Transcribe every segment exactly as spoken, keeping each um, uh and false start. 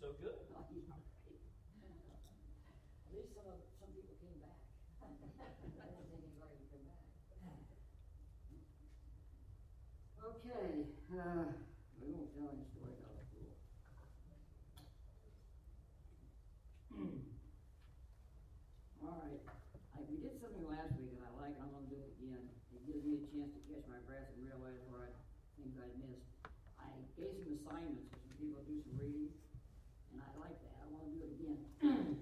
so good. Oh, you know, right? At least some, of, some people came back. I don't think anybody would come back. Okay. Uh, we won't tell any story about the pool. All right. I, we did something last week that I like, and I'm going to do it again. It gives me a chance to catch my breath and realize where I things I missed. I gave some assignments for some people to do some reading, and I like that. I want to do it again.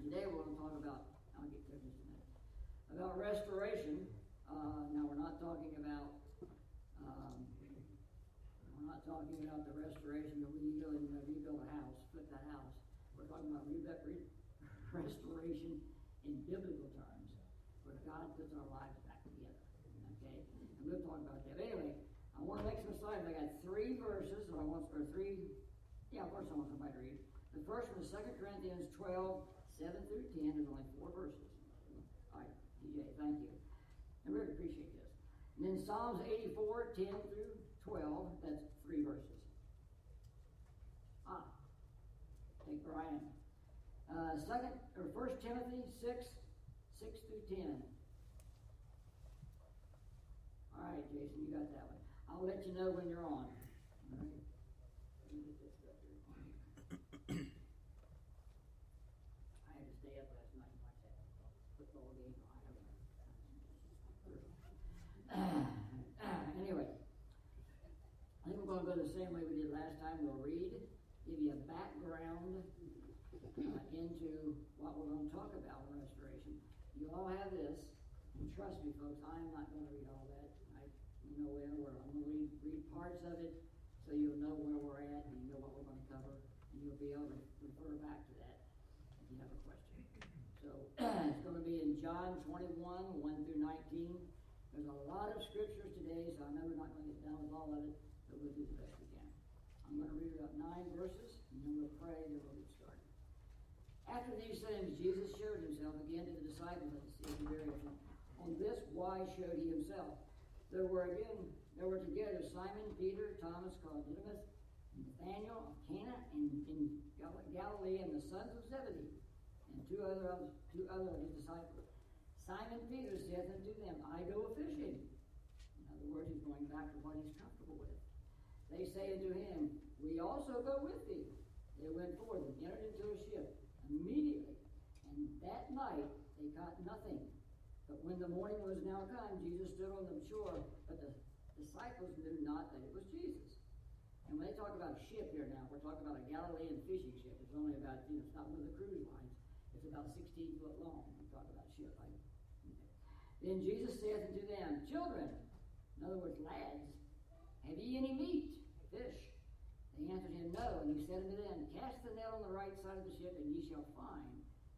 Today we're going to talk about, I'll get to this in a minute, about restoration. Uh, now we're not talking about, um, we're not talking about the restoration of rebuilding, you know, rebuild a house, flip that house. We're talking about re- restoration in biblical terms, where God puts our lives back together, okay? And we'll talk about that. But anyway, I want to make some slides. I got three verses that I want, or three, yeah, verses I want somebody to read. The first one is Second Corinthians twelve, seven through ten. There's only four verses. All right, D J, thank you. I really appreciate this. And then Psalms eighty-four, ten through twelve. That's three verses. Ah, take Brian. Uh, second, or First Timothy six, six through ten. All right, Jason, you got that one. I'll let you know when you're on. All right. Let me get this stuff here. I had to stay up last night and watch that football game. No, I haven't. uh, anyway, I think we're going to go the same way we did last time. We'll read, give you a background uh, into what we're going to talk about in restoration. You all have this. And trust me, folks, I am not going to read all that. You know where we're I'm going to read, read parts of it so you'll know where we're at and you know what we're going to cover, and you'll be able to refer back to that if you have a question. So it's going to be in John twenty-one, one through nineteen. There's a lot of scriptures today, so I know we're not going to get down with all of it, but we'll do the best we can. I'm going to read about nine verses, and then we'll pray, and then we'll get started. After these things, Jesus showed himself again to the disciples at the Sea of Tiberias. On this wise showed he himself. There were again, there were together Simon, Peter, Thomas, called Didymus, Nathanael, Cana, and in Galilee, and the sons of Zebedee, and two other of two other of his disciples. Simon Peter saith unto them, I go a fishing. In other words, he's going back to what he's comfortable with. They say unto him, we also go with thee. They went forth and entered into a ship immediately, and that night they caught nothing. But when the morning was now come, Jesus stood on the shore, but the disciples knew not that it was Jesus. And when they talk about a ship here now, we're talking about a Galilean fishing ship. It's only about, you know, it's not one of the cruise lines. It's about sixteen foot long. We talk about ship. Right? Okay. Then Jesus saith unto them, children, in other words, lads, have ye any meat, fish? They answered him, no. And he said unto them, cast the net on the right side of the ship, and ye shall find.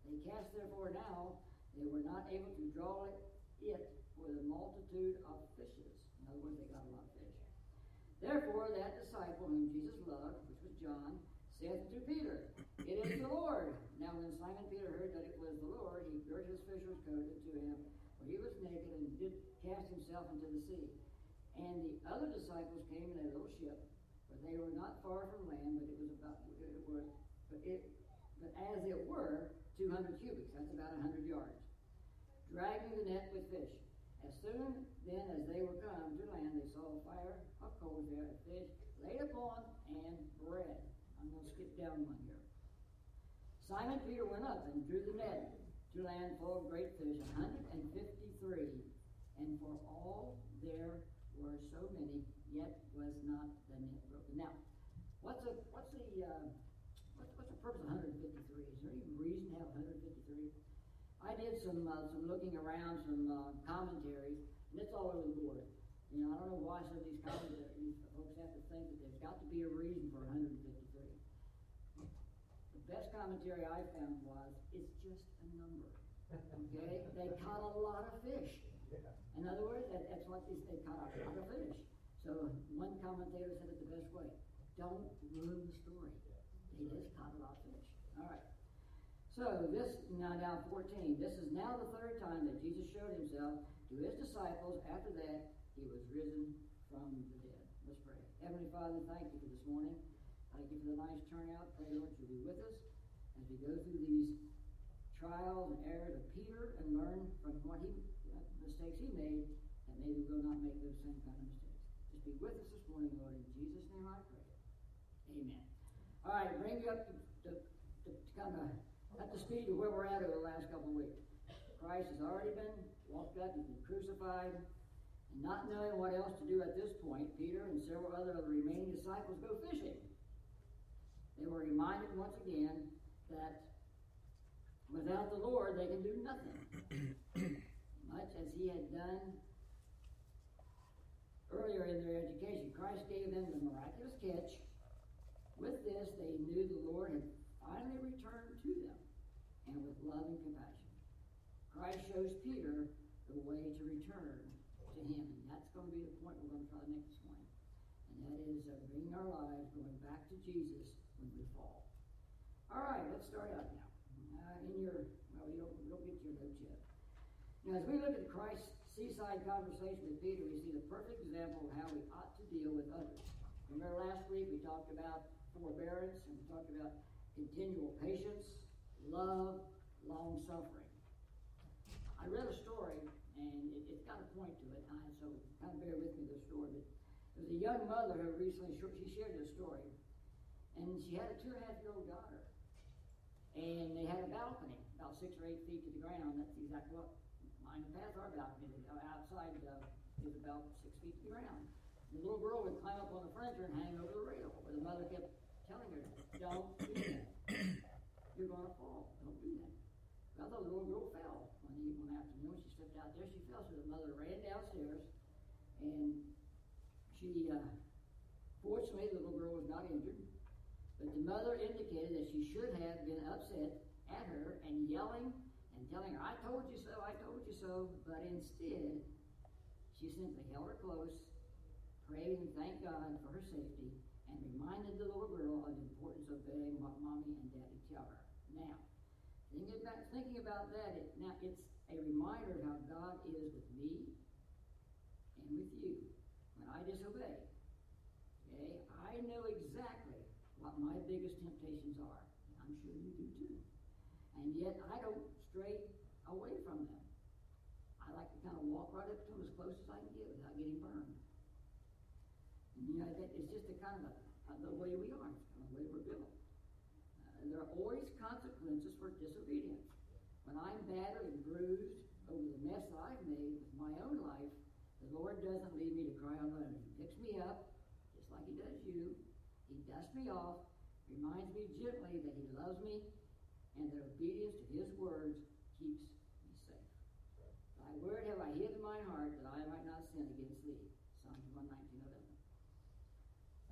They cast therefore now. They were not able to draw it, it for the multitude of fishes. In other words, they got a lot of fish. Therefore, that disciple whom Jesus loved, which was John, saith unto Peter, it is the Lord. Now, when Simon Peter heard that it was the Lord, he girt his fisher's coat unto him, for he was naked, and did cast himself into the sea. And the other disciples came in a little ship, for they were not far from land, but it was about, it was, but, it, but as it were, two hundred cubits, that's about one hundred yards, dragging the net with fish. As soon then as they were come to land, they saw a fire of coals there, and fish laid upon, and bread. I'm going to skip down one here. Simon Peter went up and drew the net to land full of great fish, one hundred fifty-three, and for all there were so many, yet was not the net broken. Now, what's the, what's the, uh, What's the purpose of one hundred fifty-three? Is there any reason to have one hundred fifty-three? I did some uh, some looking around, some uh, commentaries, and it's all over the board. You know, I don't know why some of these commentaries folks have to think that there's got to be a reason for one hundred fifty-three. The best commentary I found was, it's just a number. Okay? They caught a lot of fish. In other words, that, that's what they, they caught a lot of fish. So one commentator said it the best way. Don't ruin the story. He just caught a lot of fish. All right. So this, now down fourteen, this is now the third time that Jesus showed himself to his disciples. After that, he was risen from the dead. Let's pray. Heavenly Father, thank you for this morning. Thank you for the nice turnout. Pray, Lord, you'll be with us. as we go through these trials and errors of Peter and learn from what he uh, mistakes he made, that maybe we'll not make those same kind of mistakes. Just be with us this morning, Lord. In Jesus' name I pray. Amen. All right, bring you up to, to, to, to kind of at the speed of where we're at over the last couple of weeks. Christ has already been walked up and been crucified. And not knowing what else to do at this point, Peter and several other of the remaining disciples go fishing. They were reminded once again that without the Lord, they can do nothing. Much as he had done earlier in their education, Christ gave them the miraculous catch. With this, they knew the Lord had finally returned to them, and with love and compassion. Christ shows Peter the way to return to him, and that's going to be the point we're going to try to make this morning, and that is uh, bringing our lives going back to Jesus when we fall. All right, let's start out now. Uh, in your, well, you don't, you don't get your notes yet. Now, as we look at Christ's seaside conversation with Peter, we see the perfect example of how we ought to deal with others. Remember last week we talked about forbearance, and we talked about continual patience, love, long suffering. I read a story, and it, it's got a point to it, and so kind of bear with me this story. But there was a young mother who recently she shared this story, and she had a two and a half year old daughter, and they had a balcony about six or eight feet to the ground. That's exactly what mine and Pat's our balcony. Outside uh, is about six feet to the ground. And the little girl would climb up on the furniture and hang over the rail, but the mother kept telling her, "Don't do that. You're going to fall. Don't do that." I thought the little girl fell one evening afternoon. She stepped out there. She fell, so the mother ran downstairs, and she, uh, fortunately, the little girl was not injured, but the mother indicated that she should have been upset at her and yelling and telling her, "I told you so, I told you so," but instead, she simply held her close, prayed and thanked God for her safety, and reminded the little girl of the importance of obeying what mommy and daddy tell her. Now, thinking about that, it, now it's a reminder of how God is with me and with you when I disobey. Okay, I know exactly what my biggest temptations are. I'm sure you do too. And yet I don't stray away from them. I like to kind of walk right up to them as close as I can get without getting burned. And you know, that it's just a kind of a, the way we are. It's kind of the way we're built. There are always consequences for disobedience. When I'm battered and bruised over the mess that I've made with my own life, the Lord doesn't leave me to cry alone. He picks me up, just like he does you. He dusts me off, reminds me gently that he loves me, and that obedience to his words keeps me safe. Thy word have I hid in my heart, that I might not sin against thee. Psalms one nineteen eleven.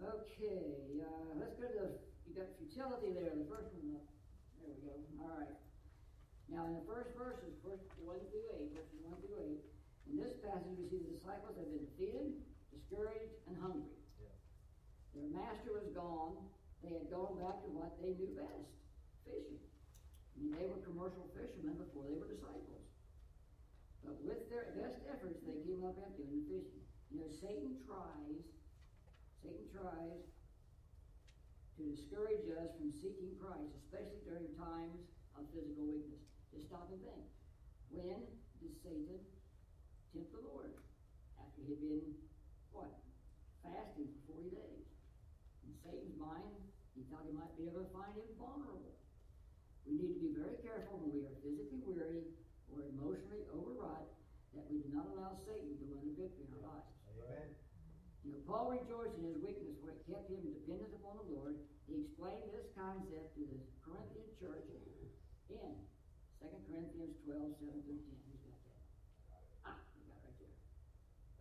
Okay, uh, let's go to the You got futility there, the first one up. There we go. All right. Now, in the first verses, verses one through eight, verses one through eight, in this passage we see the disciples have been defeated, discouraged, and hungry. Yeah. Their master was gone. They had gone back to what they knew best, fishing. I mean, they were commercial fishermen before they were disciples. But with their best efforts, they came up empty in the fishing. You know, Satan tries, Satan tries, to discourage us from seeking Christ, especially during times of physical weakness. Just stop and think. When did Satan tempt the Lord? After he had been, what? Fasting for forty days. In Satan's mind, he thought he might be able to find him vulnerable. We need to be very careful when we are physically weary or emotionally overwrought that we do not allow Satan to win a victory in our lives. Amen. You know, Paul rejoiced in his weakness, for it kept him dependent upon the Lord. He explained this concept to the Corinthian church in Second Corinthians twelve, seven through ten. Who's got that? Ah, we got it right there.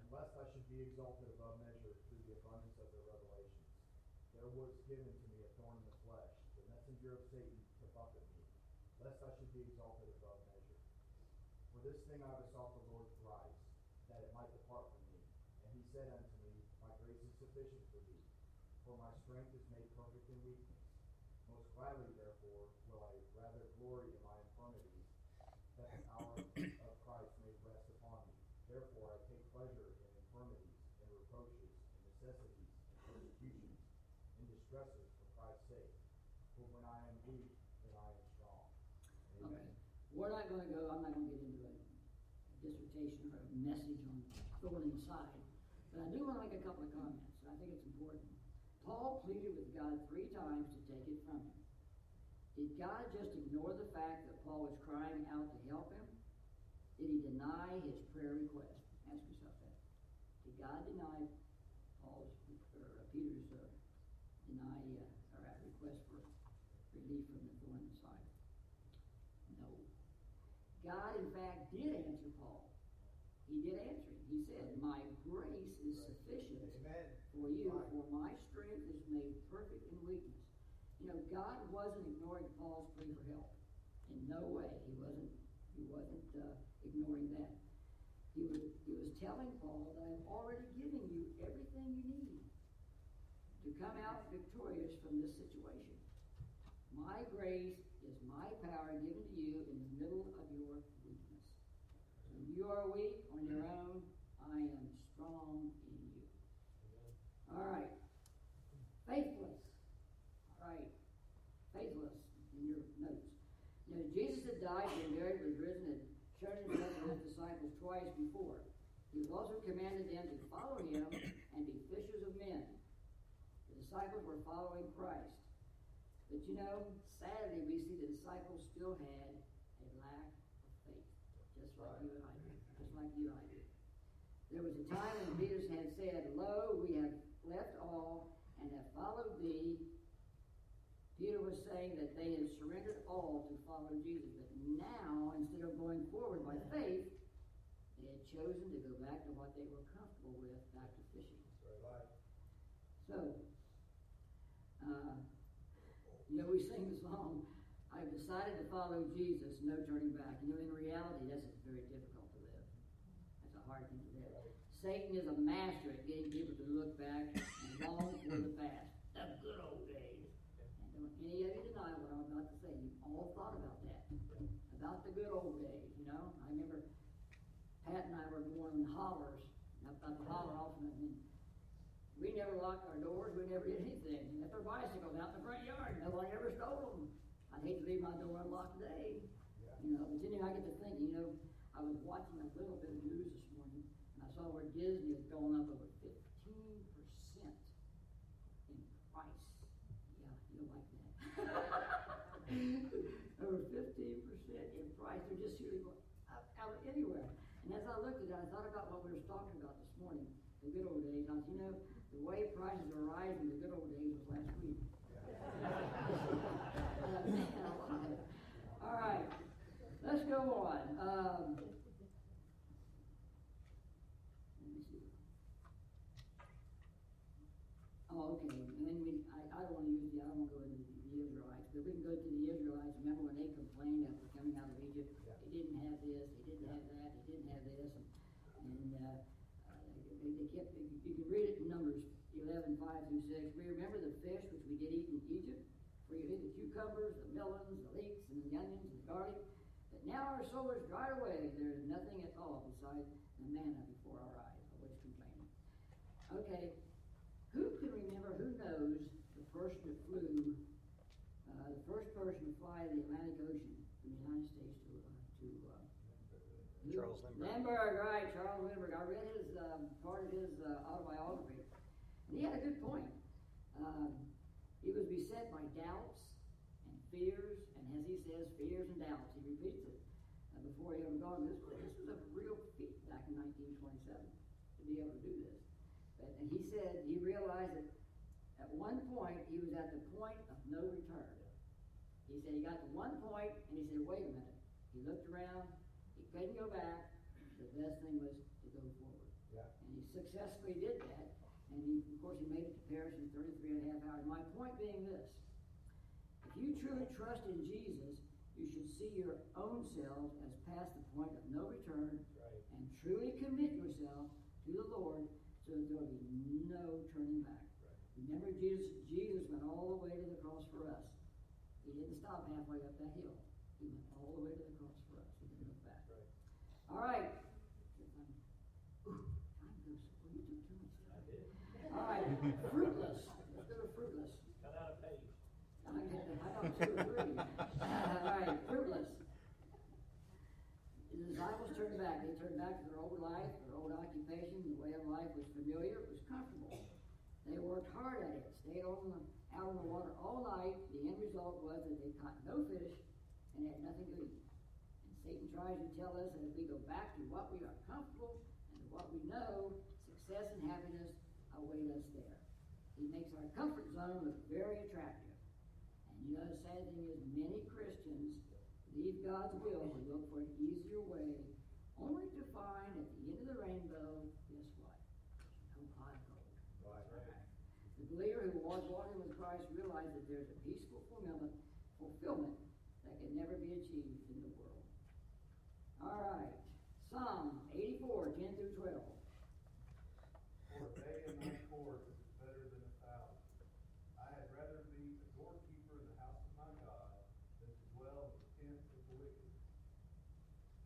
Unless I should be exalted above measure through the abundance of the revelations, there was given to me a thorn in the flesh, the messenger of Satan, to buffet me, lest I should be exalted above measure. For this thing I besought the Lord thrice, that it might depart from me. And he said unto me, My grace is sufficient for thee, for my strength is made perfect in weakness. Most gladly, therefore, will I rather glory in my infirmities, that the hour of Christ may rest upon me. Therefore, I take pleasure in infirmities, in reproaches, in necessities, in persecutions, in distresses for Christ's sake. For when I am weak, then I am not going to go, I'm not going to get into a dissertation or a message on throwing aside, but I do want to make a couple of comments. I think it's important. Paul pleaded with God three times to take it from him. Did God just ignore the fact that Paul was crying out to help him? Did he deny his prayer request? Ask yourself that. Did God deny Paul's or Peter's uh, deny uh, or request for relief from the thorn in the side? No. God, in fact, did answer Paul. He did answer him. He said, "My grace is sufficient Amen. for you, for my strength is made perfect in weakness." You know, God wasn't ignoring Paul's plea for help. In no way. He wasn't. He wasn't uh, ignoring that. He was, he was telling Paul that I'm already giving you everything you need to come out victorious from this situation. My grace is my power given to you in the middle of your weakness. When you are weak on your own, I am strong in you. All right. Faithless. All right. Faithless in your notes. Now, Jesus had died, been buried, was risen, and shown himself to his disciples twice before. He also commanded them to follow him and be fishers of men. The disciples were following Christ. But you know, sadly, we see the disciples still had a lack of faith, just like you and I did. Just like you and I did. There was a time when Peter had said, "Lo, we have left all and have followed thee." Peter was saying that they had surrendered all to follow Jesus, but now, instead of going forward by faith, they had chosen to go back to what they were comfortable with, back to fishing. So, uh, you know, we sing the song, "I've decided to follow Jesus, no turning back." You know, in reality, that's very difficult to live. That's a hard thing to live. Satan is a master at getting people to look back and long for the past, the good old days. Don't any of you deny what I'm about to say. You've all thought about that, about the good old days, you know. I remember Pat and I were born in hollers, and I've got the holler off, and we never locked our doors, we never did anything. We left our bicycles out in the front yard, nobody ever stole them. I'd hate to leave my door unlocked today, you know. But anyway, I get to thinking, you know, I was watching a little bit of news this morning, and I saw where Disney has gone up over fifteen percent in price. Yeah, you don't like that. Over fifteen percent in price. They're just shooting up out anywhere. And as I looked at it, I thought about what we were talking about this morning, the good old days. And I said, you know, the way prices are rising, the good old days was last week. Yeah. All right, let's go on. Um, let me see. Oh, okay. And then we, I, I don't want to use the, I don't want to go into the, the Israelites, but we can go to the Israelites. Remember when they complained after coming out of Egypt? Yeah. They didn't have this, they didn't yeah. have that, they didn't have this. And, and uh, uh, they, they kept, they, you can read it in Numbers eleven, five through six. We remember the fish which we did eat in Egypt, where you ate the cucumbers, the melons, the leeks, and the onions, and the garlic. But now our soul is dried away, there is nothing at all besides the manna before our eyes. Always complaining. Okay. Who can remember, who knows the person that flew, uh, the first person to fly the Atlantic Ocean from the United States to, uh, to uh, Charles Lindbergh. Lindbergh, right, Charles Lindbergh. I read his, um, part of his uh, autobiography, and he had a good point. Um, he was beset by doubts and fears, and as he says, fears and doubts. He repeats it uh, before he ever gone. This was, this was a real feat back in nineteen twenty-seven to be able to do this. And he said he realized that at one point he was at the point of no return. He said he got to one point and he said, wait a minute. He looked around, he couldn't go back. The best thing was to go forward. Yeah. And he successfully did that. And he, of course, he made it to Paris in thirty-three and a half hours. My point being this. If you truly trust in Jesus, you should see your own selves as past the point of no return, right, and truly commit yourself to the Lord, so that there will be no turning back. Right. Remember, Jesus Jesus went all the way to the cross for us. He didn't stop halfway up that hill. He went all the way to the cross for us. He didn't look back. Right. All right. Ooh, time goes. Well, you took too much time. I did. All right. Fruitless. Let's go to fruitless. Cut out a page. I, I thought two or three. All right. Fruitless. they turned back to their old life, their old occupation, the way of life was familiar, it was comfortable. They worked hard at it, stayed on the, out on the water all night. The end result was that they caught no fish and had nothing to eat. And Satan tries to tell us that if we go back to what we are comfortable and to what we know, success and happiness await us there. He makes our comfort zone look very attractive. And you know, the sad thing is many Christians leave God's will and look for an easier way, only to find at the end of the rainbow, guess what? No pot of gold. Right, right. The believer who was walking with Christ realized that there's a peaceful fulfillment, fulfillment that can never be achieved in the world. All right. Psalm eighty-four, ten through twelve. For a day and night cord is better than a thousand. I had rather be a doorkeeper in the house of my God than to dwell in the tents of the wicked.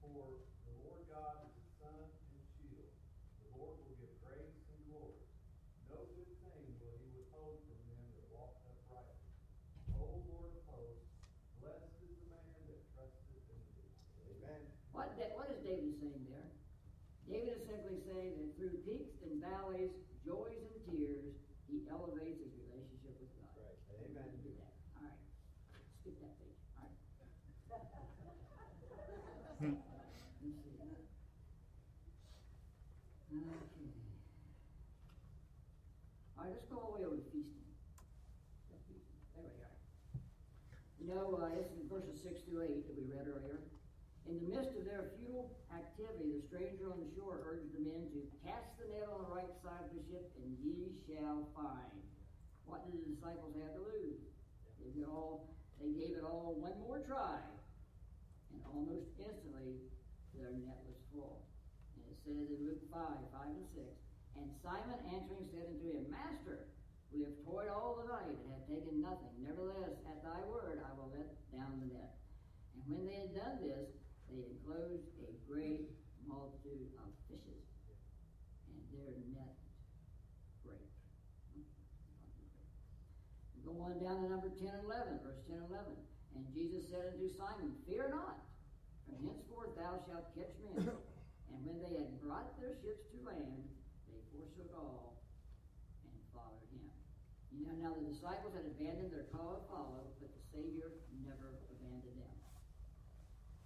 For the Lord God is his sun and shield. The Lord will give grace and glory. No good thing will he withhold from them that walk uprightly. O Lord of hosts, blessed is the man that trusteth in thee. Amen. What, what is David saying there? David is simply saying that through peaks and valleys, joys and tears, he elevates his relationship with God. Right. Amen. Do that. All right. Skip that page. All right. Let's see. Okay. All right, let's go all the way over to feasting. There we are. You know, uh, it's in verses six through eight that we read earlier. In the midst of their futile activity, the stranger on the shore urged the men to cast the net on the right side of the ship, and ye shall find. What did the disciples have to lose? They gave it all, they gave it all one more try, and almost instantly their net was full. And it says in Luke five, five and six, and Simon answering said unto him, Master, we have toiled all the night and have taken nothing. Nevertheless, at thy word I will let down the net. And when they had done this, they enclosed a great multitude of fishes, and their net brake. Go on down to number ten and eleven, verse ten and eleven. And Jesus said unto Simon, Fear not, from henceforth thou shalt catch men. And when they had brought their ships to land, they forsook all and followed him. You know, now the disciples had abandoned their call to follow, but the Savior never abandoned them.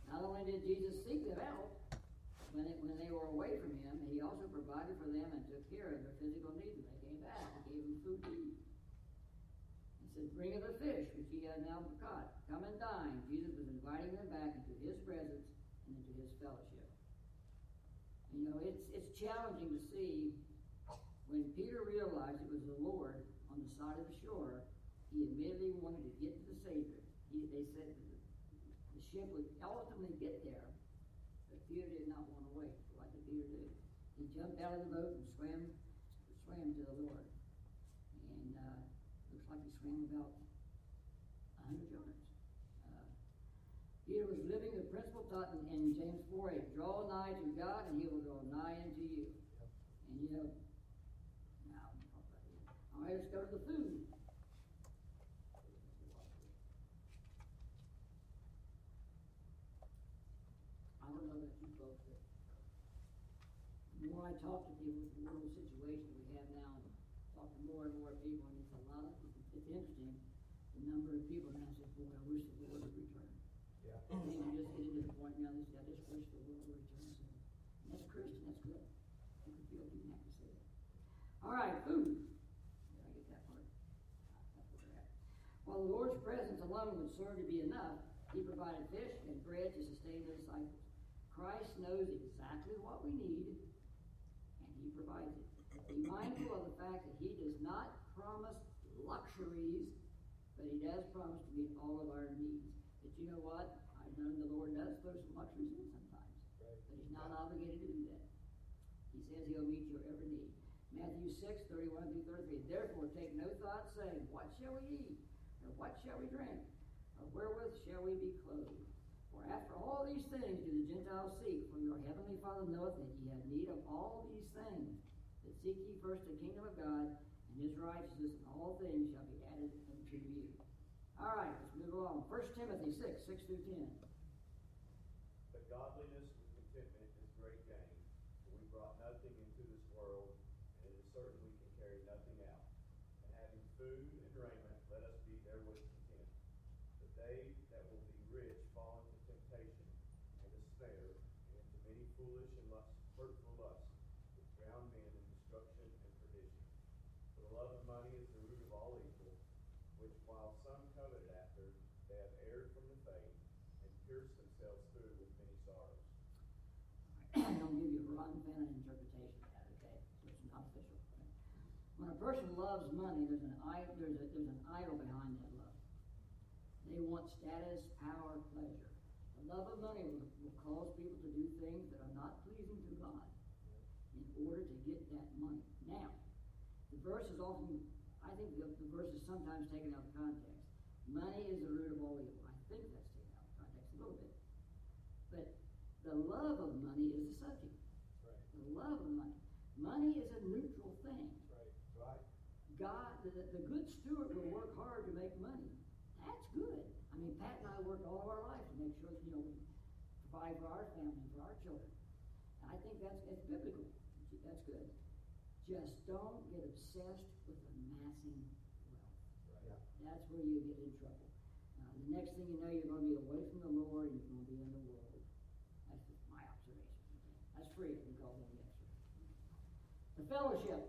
Not only did Jesus seek them out when it, when they were away from him, he also provided for them and took care of their physical needs when they came back. He gave them food to eat. He said, Bring of the fish which ye have now caught. Come and dine. Jesus was inviting them back into his presence and into his fellowship. You know, it's it's challenging to see when Peter realized it was the Lord on the side of the shore, he immediately wanted to get to the Savior. He, they said the, the ship would ultimately get there, but Peter did not want to wait. What did Peter do? He jumped out of the boat and swam, swam to the Lord. And uh, looks like he swam about one hundred yards. Peter was living the principle taught in, in James four eight. Draw nigh to God, and he will draw nigh unto you. Yep. And you know, now, all right, let's go to the food. I don't know about you folks, but the more I talk to people with the world situation we have now, and talk to more and more people, and it's a lot of, it's interesting, the number of people now say, boy, I wish the Lord would return. Yeah. And you just getting to the point now that I just wish the world would return. And that's Christian, that's good. I could feel you have to say that. All right, food. Did I get that part? That's where we're at. While the Lord's presence alone would serve to be enough, he provided fish and bread to sustain the disciples. Christ knows exactly what we need, and he provides it. Be mindful of the fact that he does not promise luxuries, but he does promise to meet all of our needs. But you know what? I've known the Lord does throw some luxuries in sometimes. Right. But he's not obligated to do that. He says he'll meet your every need. Matthew six, thirty-one through thirty-three. Therefore take no thought, saying, What shall we eat? Or what shall we drink? Or wherewith shall we be clothed? For after all these things do the Gentiles seek, for your heavenly Father knoweth that ye have need of all these things. But seek ye first the kingdom of God and his righteousness, and all things shall be added unto you. All right, let's move along. First Timothy six, six through ten. But godliness with contentment is great gain, for we brought nothing into this world, and it is certain we can carry nothing out. And having food and raiment, let us be therewith content. But they that will be rich fall into temptation and despair, and into many foolish and lust, hurtful lusts, which drown men in destruction and perdition. For the love of money is the root of all evil, which while some coveted after, they have erred from the faith, and pierced themselves through with many sorrows. I'm going to give you a Ron Fannin interpretation of that, okay? So it's not official. Right? When a person loves money, there's an, idol, there's, a, there's an idol behind that love. They want status, power, pleasure. The love of money will, will cause people to do things that are not pleasing to God in order to get that money. Now, the verse is often, I think the, the verse is sometimes taken out of context. Money is the root of all evil. I think that's taken out of context a little bit. But the love of money is the subject. Right. The love of money. Money is a neutral thing. Right. Right. God, the, the good steward will work hard to make money. That's good. I mean, Pat and I worked all of our life to make sure, you know, we provide for our family, for our children. And I think that's, that's biblical. That's good. Just don't get obsessed with amassing wealth. Right. Yeah. That's where you get in trouble. Uh, the next thing you know, you're going to be away from the Lord and you're going to be in the world. That's my observation. That's free if we call them the extra. The fellowship.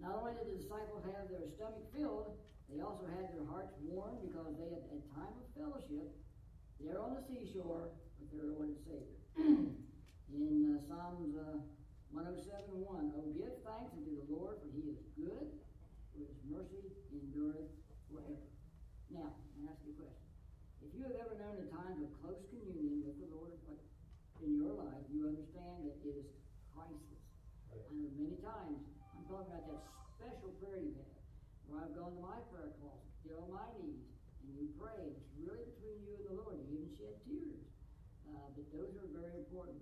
Not only did the disciples have their stomach filled, they also had their hearts warmed because they had a time of fellowship there on the seashore with their Lord and Savior. In uh, Psalms uh, one oh seven one, "Oh, give thanks unto the Lord, for he is good, for his mercy endureth forever." Now, I'm asking you a question. If you have ever known a time of close communion with the Lord in your life, you understand that it is priceless. Right. I know many times, I'm talking about that special prayer you have, where I've gone to my prayer closet, get on my knees, and you pray. It's really between you and the Lord. You even shed tears. Uh, but those are very important.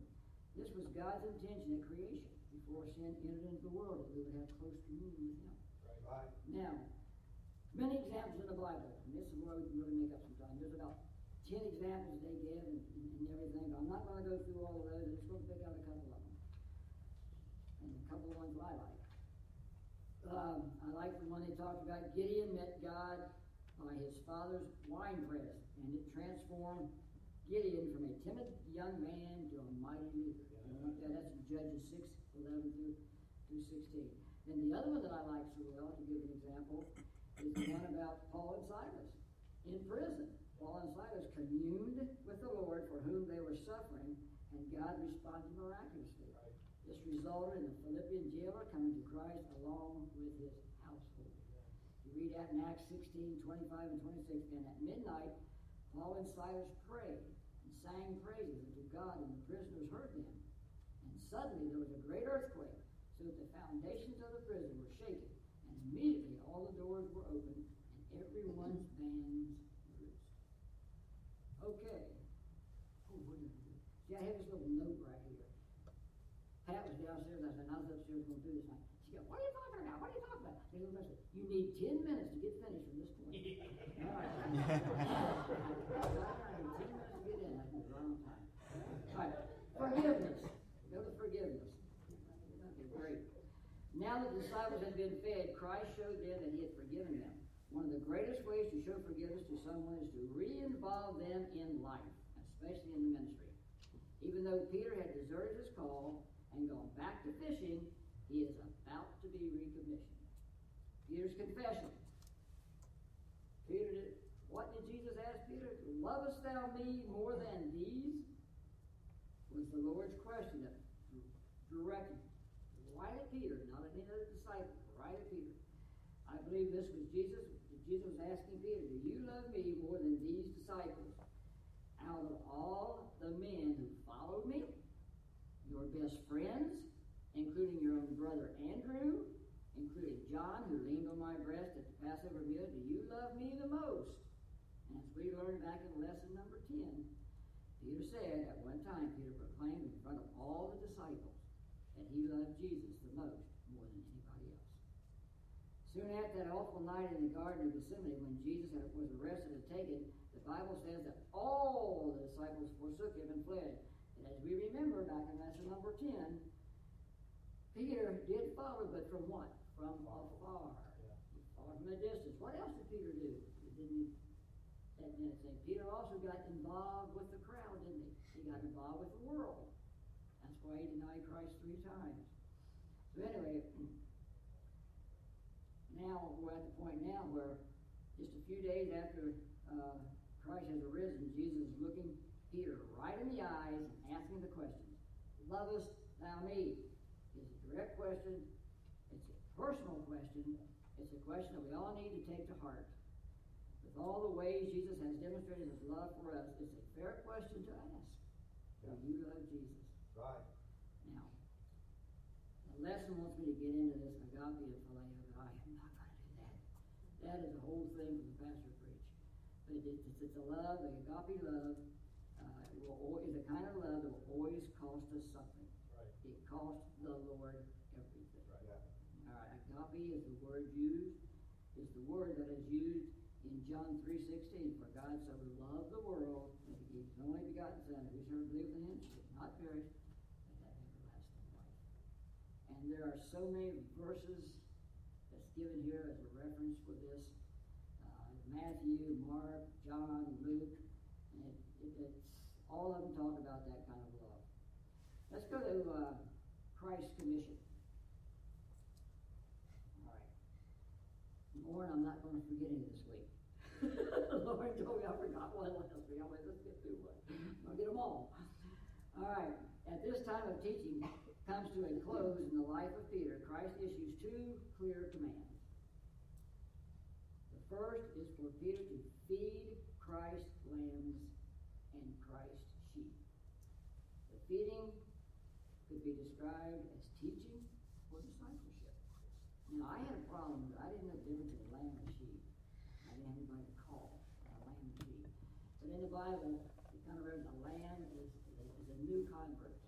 This was God's intention at creation, before sin entered into the world, that we would have close communion with Him. Right. Right. Now, many examples in the Bible, and this is where we can really make up some time. There's about ten examples they give and, and, and everything, but I'm not going to go through all of those. I'm just going to pick out a couple of them, and a couple of ones I like. Um, I like the one they talked about. Gideon met God by his father's wine press, and it transformed Gideon from a timid young man to a mighty leader. Yeah. That's in Judges six eleven through sixteen. And the other one that I like so well, to give an example, is the one about Paul and Silas in prison. Paul and Silas communed with the Lord for whom they were suffering, and God responded miraculously. Right. This resulted in the Philippian jailer coming to Christ along with his household. Yeah. You read that in Acts sixteen twenty-five and twenty-six. "And at midnight, Paul and Silas prayed and sang praises unto God, and the prisoners heard them. And suddenly there was a great earthquake, so that the foundations of the prison were shaken. And immediately all the doors were opened, and everyone's bands loosed." Okay. Oh, what did I do? See, I have this little note right here. Pat was downstairs. I said, I was upstairs going to do this night. She goes, "What are you talking about? What are you talking about?" I said, "You need ten minutes to get finished from this point." All right. I need ten minutes to get in. I can be wrong time. All right. Forgiveness. Go to forgiveness. Okay, great. Now that the disciples had been fed, Christ showed them that he had forgiven them. One of the greatest ways to show forgiveness to someone is to re-involve them in life, especially in the ministry. Even though Peter had deserted his call and gone back to fishing, he is about to be recommissioned. Peter's confession. Peter did, what did Jesus ask Peter? "Lovest thou me more than these?" was the Lord's question that directed right at Peter, not at any other disciple, right at Peter. I believe this was Jesus. Jesus was asking Peter, "Do you love me more than these disciples? Out of all the men who followed me, your best friends, including your own brother Andrew, including John, who leaned on my breast at the Passover meal, do you love me the most?" And as we learned back in lesson number ten, Peter said, at one time, Peter proclaimed in front of all the disciples that he loved Jesus the most, more than anybody else. Soon after that awful night in the Garden of Gethsemane, when Jesus was arrested and taken, the Bible says that all the disciples forsook him and fled. And as we remember back in lesson number ten, Peter did follow, but from what? From afar. Yeah. Far from a distance. What else did Peter do? He didn't that minute thing. Peter also got involved with the crowd, didn't he? He got involved with the world. That's why he denied Christ three times. So anyway, now we're at the point now where just a few days after uh, Christ has arisen, Jesus is looking Peter right in the eyes and asking the question, "Lovest thou me?" It's a direct question. It's a personal question. It's a question that we all need to take to heart. With all the ways Jesus has demonstrated his love for us, it's a fair question to ask. Yeah. Do you love Jesus? Right. Now, the lesson wants me to get into this agape and phileo, but I am not going to do that. That is a whole thing for the pastor to preach. But it's, it's, it's a love, the agape love, uh, it will always, it's a kind of love that will always cost us something. Right. It cost the Lord everything. Right. Yeah. All right, agape is the word used, is the word that is used in John three sixteen, for God so loved the world that he gave his only begotten Son, that whosoever believeth in him should not perish, but have everlasting life. And there are so many verses that's given here as a reference for this. Uh, Matthew, Mark, John, Luke, and it, it, it's all of them talk about that kind of love. Let's go to uh, Christ's commission. All right. Lauren, I'm not going to forget any this week. Lauren told me I forgot one last week. I went, let's get through one. I'll get them all. All right. At this time of teaching comes to a close in the life of Peter, Christ issues two clear commands. The first is for Peter to feed Christ's lambs and Christ's sheep. The feeding could be described as teaching or discipleship. Now, I had a problem, but I didn't know the difference between lamb and sheep. I didn't have anybody to call a lamb and sheep. But in the Bible, it kind of read the lamb is, is a new convert.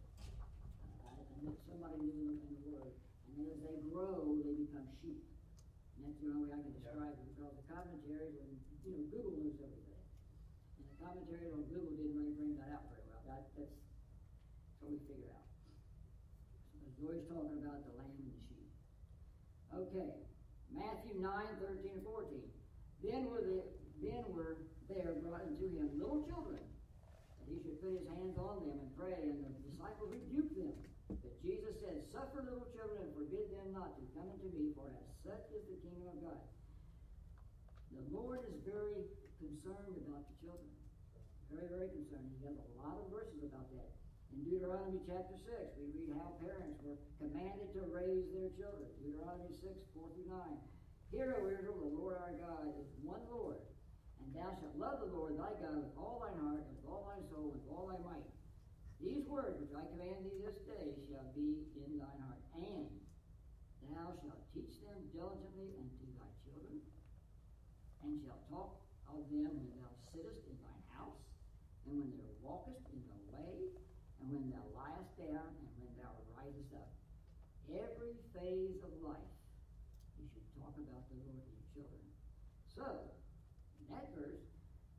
Uh, somebody new in the Word. And as they grow, they become sheep. And that's the only way I can describe it, because the commentaries, when, you know, Google knows everything. And the commentaries on Google didn't really bring that out very well. That, that's what we figure out. So it's always talking about the lamb and the sheep. Okay, Matthew nine, thirteen and fourteen. Then were, the, then were there brought unto him little children, that he should put his hands on them and pray, and the disciples rebuked them. But Jesus said, "Suffer little children, and forbid them not to come unto me, for as such is the kingdom of God." The Lord is very concerned about the children. Very, very concerned. He has a lot of verses about that. In Deuteronomy chapter six, we read how parents were commanded to raise their children. Deuteronomy six, four through nine. Hear, O Israel, the Lord our God is one Lord, and thou shalt love the Lord thy God with all thine heart, and with all thy soul, and with all thy might. These words which I command thee this day shall be in thine heart, and thou shalt teach them diligently unto thy children, and shalt talk of them when thou sittest in thine house, and when thou walkest in the way, and when thou liest down, and when thou risest up. Every phase of life, you should talk about the Lord to your children. So, in that verse,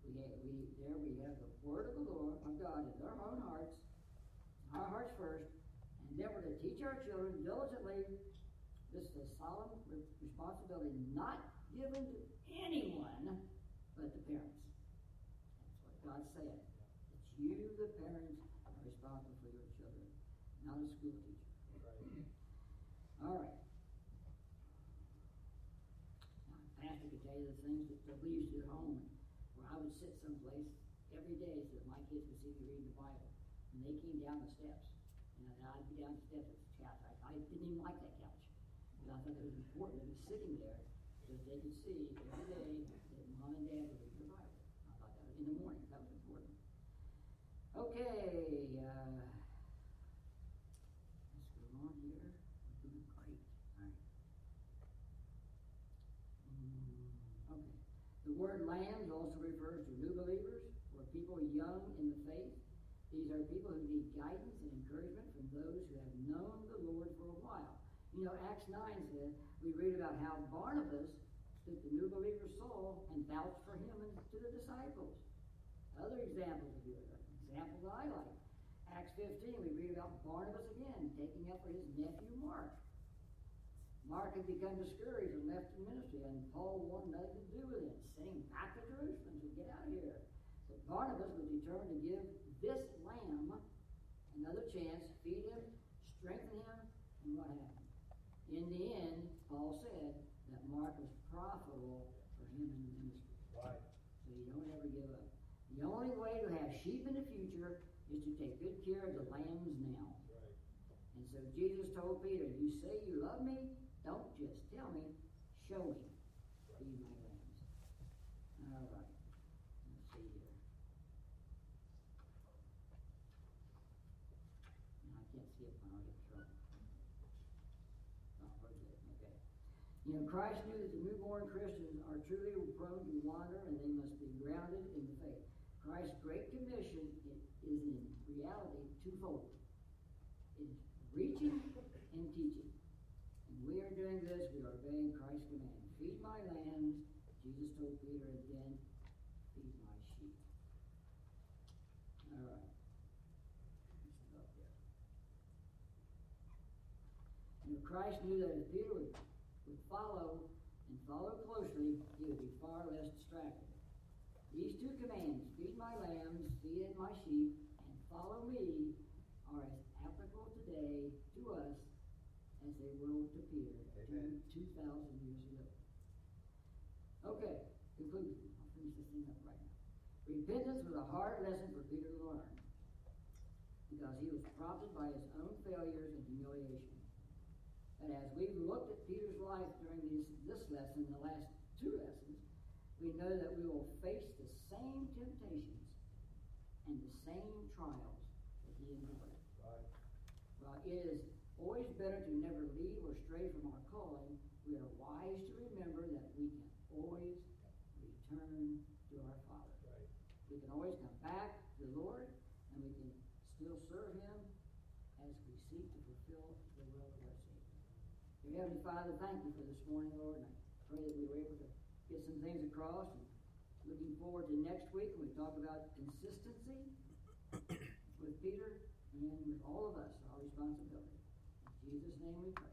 we, have, we there we have the word of the Lord, of God, in our own hearts, our hearts first, and then we're to teach our children diligently. This is a solemn re- responsibility not given to anyone but the parents. That's what God said. It's you, the parents, are responsible for your children, not a school teacher. Right. All right. Now, Pastor could tell you the things that we used to do at home, where I would sit someplace every day so that my kids would see me reading the Bible. And they came down the steps. And I'd be down the steps of the couch. I, I didn't even like that couch. But I thought it was important that it was sitting there so that they could see every day that Mom and Dad would read the Bible. I thought that was in the morning. That was important. Okay, uh, let's go on here. We're doing great. All right. Mm, okay. The word lambs also refers to new believers or people young in the faith. These are people who need guidance and encouragement from those who have known the Lord for a while. You know, Acts nine says, we read about how Barnabas took the new believer Saul and vouched for him and to the disciples. Other examples of you. fifteen, we read about Barnabas again, taking up for his nephew Mark. Mark had become discouraged and left the ministry, and Paul wanted nothing to do with him, saying, back to Jerusalem, so get out of here. But Barnabas was determined to give this lamb another chance, feed him, strengthen him, and what happened? In the end, Paul said that Mark was profitable for him in the ministry. Right. So you don't ever give up. The only way to have sheep in the future is to take good care of the lambs now. Right. And so Jesus told Peter, you say you love me? Don't just tell me. Show me. Feed my lambs. All right. Let's see here. Now I can't see it when I get trouble. Okay. You know, Christ knew that the newborn Christians are truly prone to wander, and they must be grounded in the faith. Christ's great commission is in reality twofold. It's reaching and teaching. And we are doing this, we are obeying Christ's command. Feed my lambs, Jesus told Peter, and then feed my sheep. All right. Let's stop there. You know, Christ knew that if Peter would, would follow and follow closely, he would be far less distracted. These two commands, feed my lambs, feed in my sheep, and follow me, are as applicable today to us as they were to Peter two thousand years ago. Okay, conclusion. I'll finish this thing up right now. Repentance was a hard lesson for Peter to learn because he was prompted by his own failures and humiliation. But as we've looked at Peter's life during these, this lesson, the last two lessons, we know that we will face the same temptations and the same trials that he endured. Right. Well, it is always better to never leave or stray from our calling. We are wise to remember that we can always return to our Father. Right. We can always come back to the Lord, and we can still serve him as we seek to fulfill the will of our Savior. Dear Heavenly Father, thank you for this morning, Lord, and I pray that we were able to get some things across. And looking forward to next week when we talk about consistency with Peter and with all of us, our responsibility. In Jesus' name we pray.